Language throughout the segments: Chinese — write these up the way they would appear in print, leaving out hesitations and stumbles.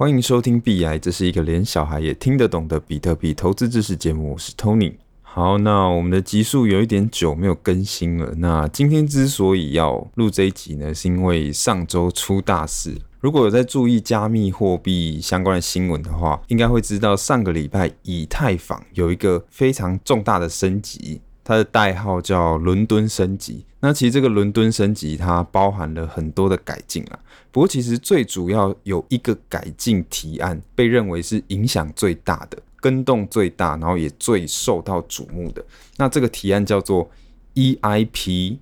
欢迎收听币癌，这是一个连小孩也听得懂的比特币投资知识节目，我是 Tony。 好，那我们的集数有一点久没有更新了，那今天之所以要录这一集呢，是因为上周出大事。如果有在注意加密货币相关的新闻的话，应该会知道上个礼拜以太坊有一个非常重大的升级，它的代号叫伦敦升级。那其实这个伦敦升级它包含了很多的改进啦，不过其实最主要有一个改进提案被认为是影响最大的，更动最大，然后也最受到瞩目的。那这个提案叫做 EIP-1559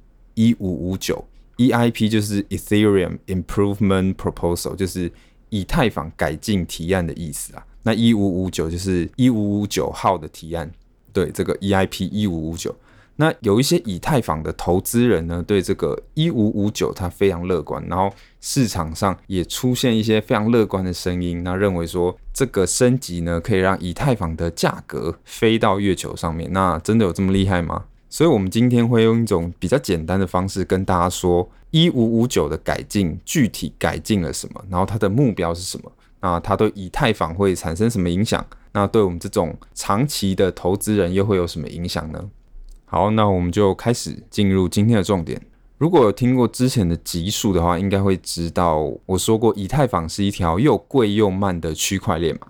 EIP 就是 Ethereum Improvement Proposal， 就是以太坊改进提案的意思啦。那1559就是1559号的提案，对，这个 EIP-1559。 那有一些以太坊的投资人呢，对这个1559他非常乐观，然后市场上也出现一些非常乐观的声音，那认为说这个升级呢可以让以太坊的价格飞到月球上面。那真的有这么厉害吗？所以我们今天会用一种比较简单的方式跟大家说1559的改进具体改进了什么，然后它的目标是什么，那它对以太坊会产生什么影响，那对我们这种长期的投资人又会有什么影响呢？好，那我们就开始进入今天的重点。如果有听过之前的集数的话，应该会知道我说过以太坊是一条又贵又慢的区块链嘛。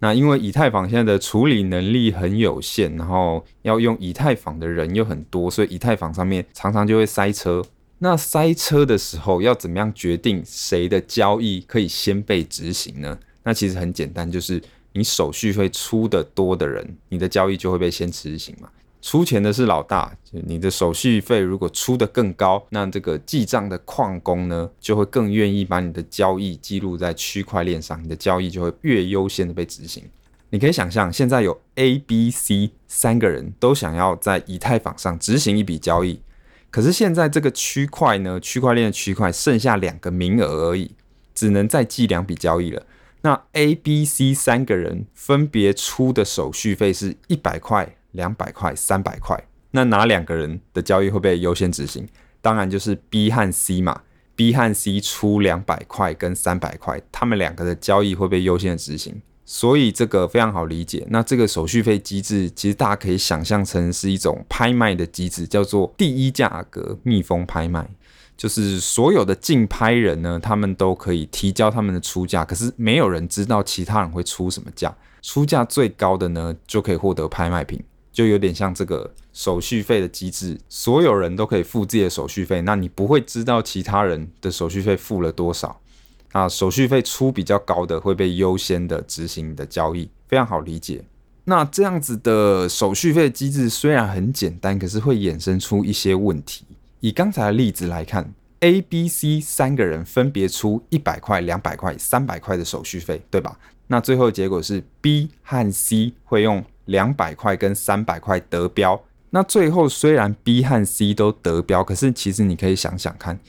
那因为以太坊现在的处理能力很有限，然后要用以太坊的人又很多，所以以太坊上面常常就会塞车。那塞车的时候要怎么样决定谁的交易可以先被执行呢？那其实很简单，就是你手续费出的多的人，你的交易就会被先执行嘛。出钱的是老大，你的手续费如果出的更高，那这个记账的矿工呢，就会更愿意把你的交易记录在区块链上，你的交易就会越优先的被执行。你可以想象，现在有 A、B、C 三个人都想要在以太坊上执行一笔交易，可是现在这个区块呢，区块链的区块剩下2个名额而已，只能再记2笔交易了。那 A、B、C 三个人分别出的手续费是100块、200块、300块。那哪2个人的交易会被优先执行？当然就是 B 和 C 嘛。B 和 C 出200块跟300块，他们2个的交易会被优先执行。所以这个非常好理解。那这个手续费机制其实大家可以想象成是一种拍卖的机制，叫做第一价格密封拍卖，就是所有的竞拍人呢，他们都可以提交他们的出价，可是没有人知道其他人会出什么价，出价最高的呢就可以获得拍卖品，就有点像这个手续费的机制，所有人都可以付自己的手续费，那你不会知道其他人的手续费付了多少。那手续费出比较高的会被优先的执行你的交易，非常好理解。那这样子的手续费机制虽然很简单，可是会衍生出一些问题。以刚才的例子来看， A、B、C 三个人分别出100块、200块、300块的手续费，对吧？那最后的结果是 B 和 C 会用200块跟300块得标。那最后虽然 B 和 C 都得标，可是其实你可以想想看，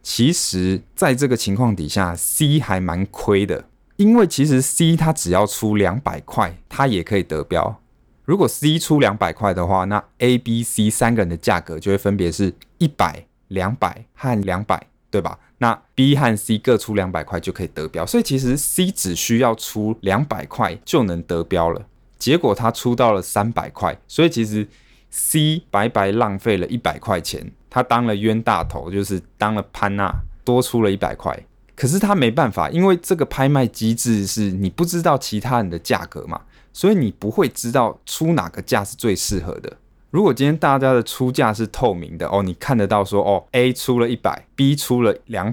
其实在这个情况底下 C 还蛮亏的，因为其实 C 他只要出200块他也可以得标。如果 C 出200块的话，那 A、B、C 三个人的价格就会分别是100、200和200，对吧？那 B 和 C 各出200块就可以得标，所以其实 C 只需要出200块就能得标了，结果他出到了300块，所以其实 C 白白浪费了100块钱，他当了冤大头，就是当了潘娜，多出了100块。可是他没办法，因为这个拍卖机制是你不知道其他人的价格嘛，所以你不会知道出哪个价是最适合的。如果今天大家的出价是透明的哦，你看得到说哦 A 出了 100,B 出了 200,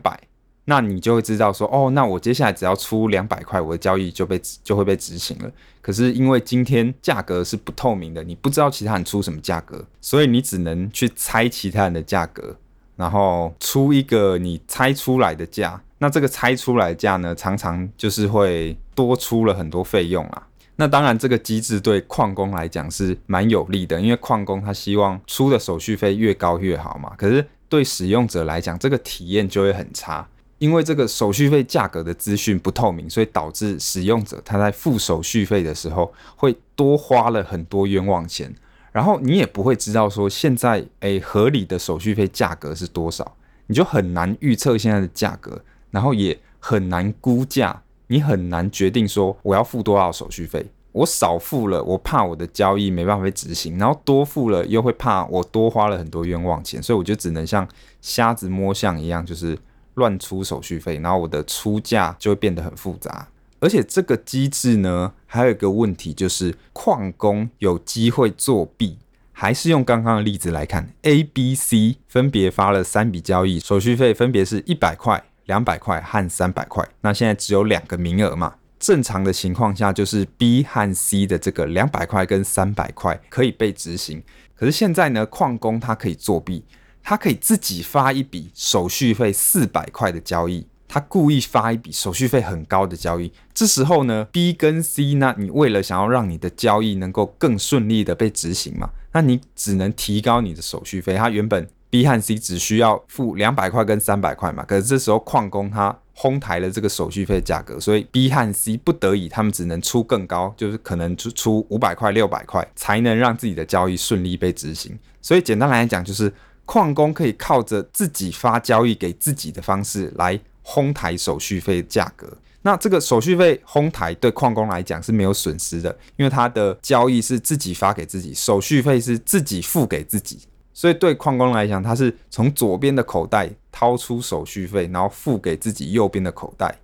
那你就会知道说哦，那我接下来只要出200块我的交易就会被执行了。可是因为今天价格是不透明的，你不知道其他人出什么价格，所以你只能去猜其他人的价格，然后出一个你猜出来的价。那这个猜出来的价呢，常常就是会多出了很多费用啊。那当然这个机制对矿工来讲是蛮有利的，因为矿工他希望出的手续费越高越好嘛。可是对使用者来讲，这个体验就会很差，因为这个手续费价格的资讯不透明，所以导致使用者他在付手续费的时候会多花了很多冤枉钱，然后你也不会知道说现在合理的手续费价格是多少，你就很难预测现在的价格，然后也很难估价你很难决定说我要付多少手续费。我少付了，我怕我的交易没办法被执行，然后多付了又会怕我多花了很多冤枉钱，所以我就只能像瞎子摸象一样，就是乱出手续费，然后我的出价就会变得很复杂。而且这个机制呢，还有一个问题就是矿工有机会作弊。还是用刚刚的例子来看 ，A、B、C 分别发了三笔交易，手续费分别是100块、200块和300块。那现在只有两个名额嘛？正常的情况下就是 B 和 C 的这个200块跟300块可以被执行。可是现在呢，矿工他可以作弊，他可以自己发一笔手续费400块的交易。他故意发一笔手续费很高的交易，这时候呢 B 跟 C 呢，你为了想要让你的交易能够更顺利的被执行嘛，那你只能提高你的手续费。他原本 B 和 C 只需要付200块跟300块嘛，可是这时候矿工他哄抬了这个手续费价格，所以 B 和 C 不得已他们只能出更高，就是可能出500块600块才能让自己的交易顺利被执行。所以简单来讲，就是矿工可以靠着自己发交易给自己的方式来哄抬手续费价格。那这个手续费哄抬对矿工来讲是没有损失的，因为他的交易是自己发给自己，手续费是自己付给自己，所以对矿工来讲，他是从左边的口袋掏出手续费，然后付给自己右边的口袋。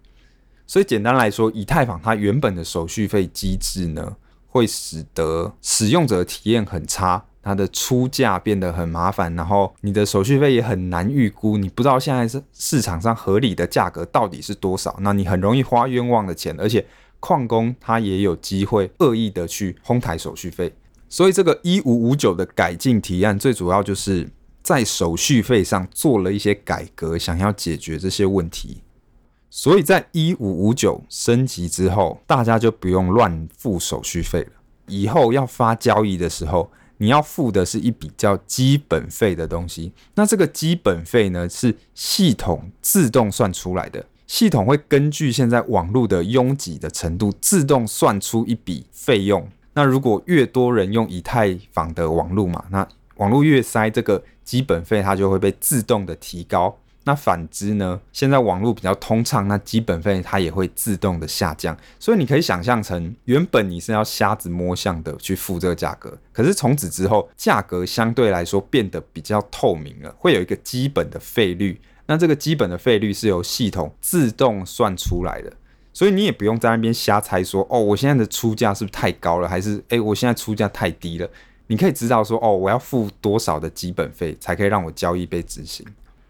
所以简单来说，以太坊它原本的手续费机制呢，会使得使用者体验很差，它的出价变得很麻烦，然后你的手续费也很难预估，你不知道现在市场上合理的价格到底是多少，那你很容易花冤枉的钱，而且矿工他也有机会恶意的去哄抬手续费。所以这个1559的改进提案最主要就是在手续费上做了一些改革，想要解决这些问题。所以在1559升级之后，大家就不用乱付手续费了，以后要发交易的时候，你要付的是一笔叫基本费的东西。那这个基本费呢，是系统自动算出来的，系统会根据现在网络的拥挤的程度自动算出一笔费用。那如果越多人用以太坊的网络嘛，那网络越塞，这个基本费它就会被自动的提高。那反之呢，现在网络比较通畅，那基本费它也会自动的下降。所以你可以想象成，原本你是要瞎子摸象的去付这个价格，可是从此之后，价格相对来说变得比较透明了，会有一个基本的费率。那这个基本的费率是由系统自动算出来的，所以你也不用在那边瞎猜说，哦，我现在的出价是不是太高了，还是我现在出价太低了。你可以知道说，哦，我要付多少的基本费才可以让我交易被执行。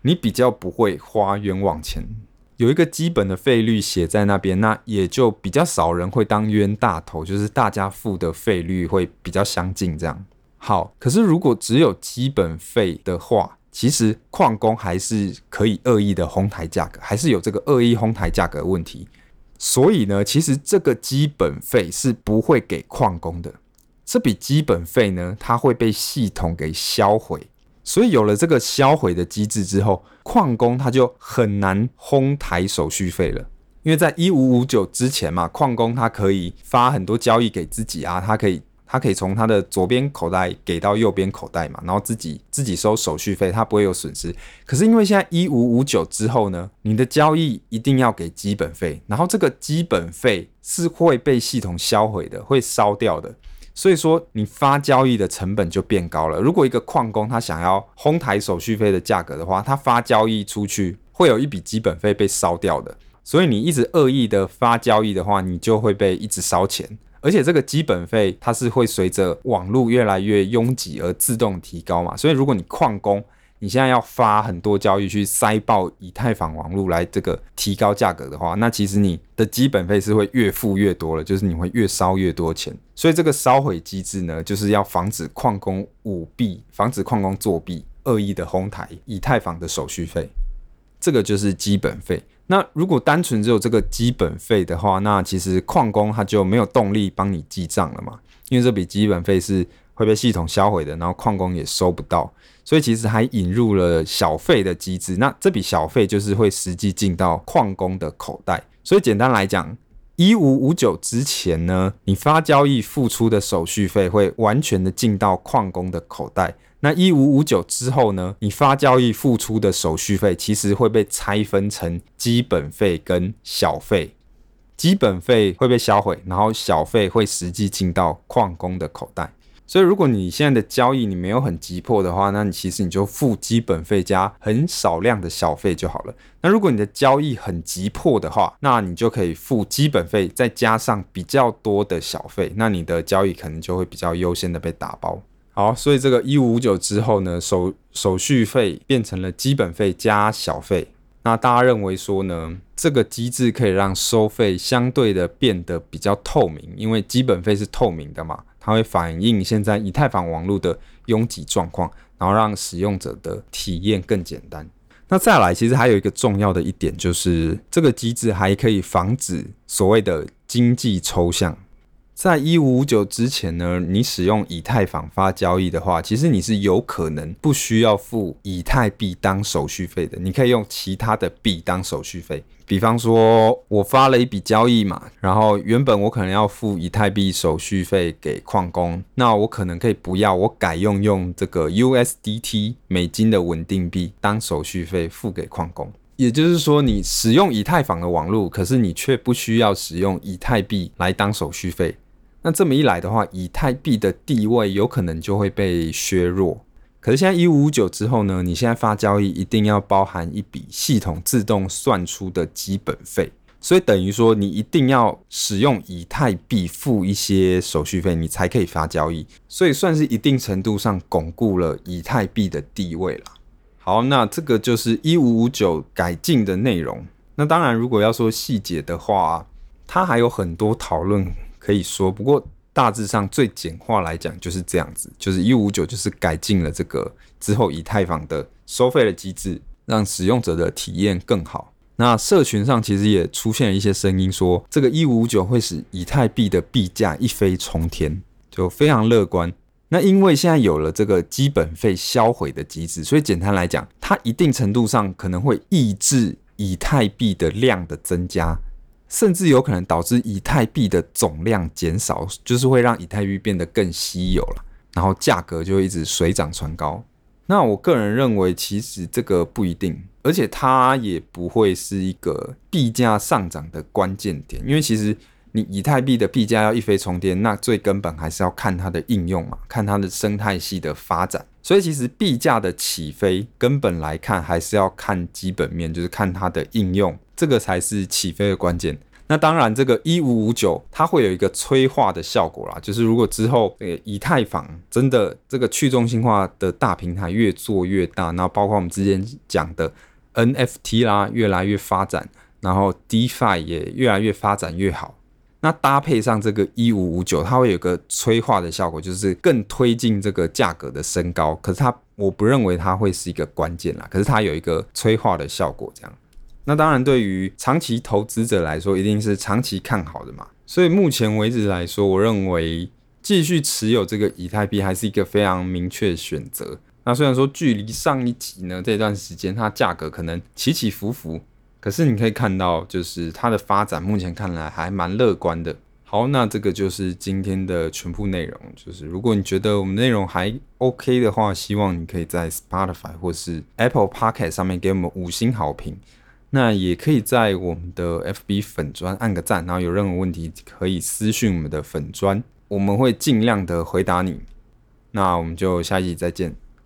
你比较不会花冤枉钱，有一个基本的费率写在那边，那也就比较少人会当冤大头，就是大家付的费率会比较相近这样。好，可是如果只有基本费的话，其实矿工还是可以恶意的哄抬价格，还是有这个恶意哄抬价格的问题。所以呢，其实这个基本费是不会给矿工的，这笔基本费呢，它会被系统给销毁。所以有了这个销毁的机制之后，矿工他就很难哄抬手续费了。因为在1559之前嘛，矿工他可以发很多交易给自己啊，他可以从他的左边口袋给到右边口袋嘛，然后自己收手续费，他不会有损失。可是因为现在1559之后呢，你的交易一定要给基本费，然后这个基本费是会被系统销毁的，会烧掉的。所以说你发交易的成本就变高了。如果一个矿工他想要哄抬手续费的价格的话，他发交易出去会有一笔基本费被烧掉的。所以你一直恶意的发交易的话，你就会被一直烧钱。而且这个基本费它是会随着网络越来越拥挤而自动提高嘛。所以如果你矿工你现在要发很多交易去塞爆以太坊网络来这个提高价格的话，那其实你的基本费是会越付越多了，就是你会越烧越多钱。所以这个烧毁机制呢，就是要防止矿工舞弊，防止矿工作弊，恶意的哄抬以太坊的手续费。这个就是基本费。那如果单纯只有这个基本费的话，那其实矿工他就没有动力帮你记账了嘛，因为这笔基本费是会被系统销毁的，然后矿工也收不到。所以其实还引入了小费的机制，那这笔小费就是会实际进到矿工的口袋。所以简单来讲，1559之前呢，你发交易付出的手续费会完全的进到矿工的口袋。那1559之后呢，你发交易付出的手续费其实会被拆分成基本费跟小费。基本费会被销毁，然后小费会实际进到矿工的口袋。所以如果你现在的交易你没有很急迫的话，那你其实你就付基本费加很少量的小费就好了。那如果你的交易很急迫的话，那你就可以付基本费再加上比较多的小费，那你的交易可能就会比较优先的被打包。好，所以这个1559之后呢，手续费变成了基本费加小费。那大家认为说呢，这个机制可以让收费相对的变得比较透明，因为基本费是透明的嘛，它会反映现在以太坊网络的拥挤状况，然后让使用者的体验更简单。那再来其实还有一个重要的一点，就是这个机制还可以防止所谓的经济抽象。在1559之前呢，你使用以太坊发交易的话，其实你是有可能不需要付以太币当手续费的，你可以用其他的币当手续费。比方说我发了一笔交易嘛，然后原本我可能要付以太币手续费给矿工，那我可能可以不要，我改用这个 USDT 美金的稳定币当手续费付给矿工。也就是说，你使用以太坊的网络，可是你却不需要使用以太币来当手续费。那这么一来的话，以太币的地位有可能就会被削弱。可是现在1559之后呢，你现在发交易一定要包含一笔系统自动算出的基本费，所以等于说你一定要使用以太币付一些手续费，你才可以发交易，所以算是一定程度上巩固了以太币的地位啦。好，那这个就是1559改进的内容。那当然如果要说细节的话，它还有很多讨论可以说，不过大致上最简化来讲就是这样子，就是1559就是改进了这个之后以太坊的收费的机制，让使用者的体验更好。那社群上其实也出现了一些声音说，这个1559会使以太币的币价一飞冲天，就非常乐观。那因为现在有了这个基本费销毁的机制，所以简单来讲，它一定程度上可能会抑制以太币的量的增加，甚至有可能导致以太币的总量减少，就是会让以太币变得更稀有了，然后价格就一直水涨船高。那我个人认为其实这个不一定，而且它也不会是一个币价上涨的关键点，因为其实你以太币的币价要一飞冲天，那最根本还是要看它的应用嘛，看它的生态系的发展。所以其实币价的起飞根本来看还是要看基本面，就是看它的应用，这个才是起飞的关键。那当然这个1559它会有一个催化的效果啦，就是如果之后以太坊真的这个去中心化的大平台越做越大，然后包括我们之前讲的 NFT 啦越来越发展，然后 DeFi 也越来越发展越好，那搭配上这个1559，它会有个催化的效果，就是更推进这个价格的升高。可是我不认为它会是一个关键啦，可是它有一个催化的效果这样。那当然对于长期投资者来说，一定是长期看好的嘛。所以目前为止来说，我认为继续持有这个以太币还是一个非常明确的选择。那虽然说距离上一集呢这段时间它价格可能起起伏伏，可是你可以看到，就是它的发展目前看来还蛮乐观的。好，那这个就是今天的全部内容。就是如果你觉得我们内容还 OK 的话，希望你可以在 Spotify 或是 Apple Podcast 上面给我们5星好评。那也可以在我们的 FB 粉专按个赞，然后有任何问题可以私讯我们的粉专，我们会尽量的回答你。那我们就下一集再见。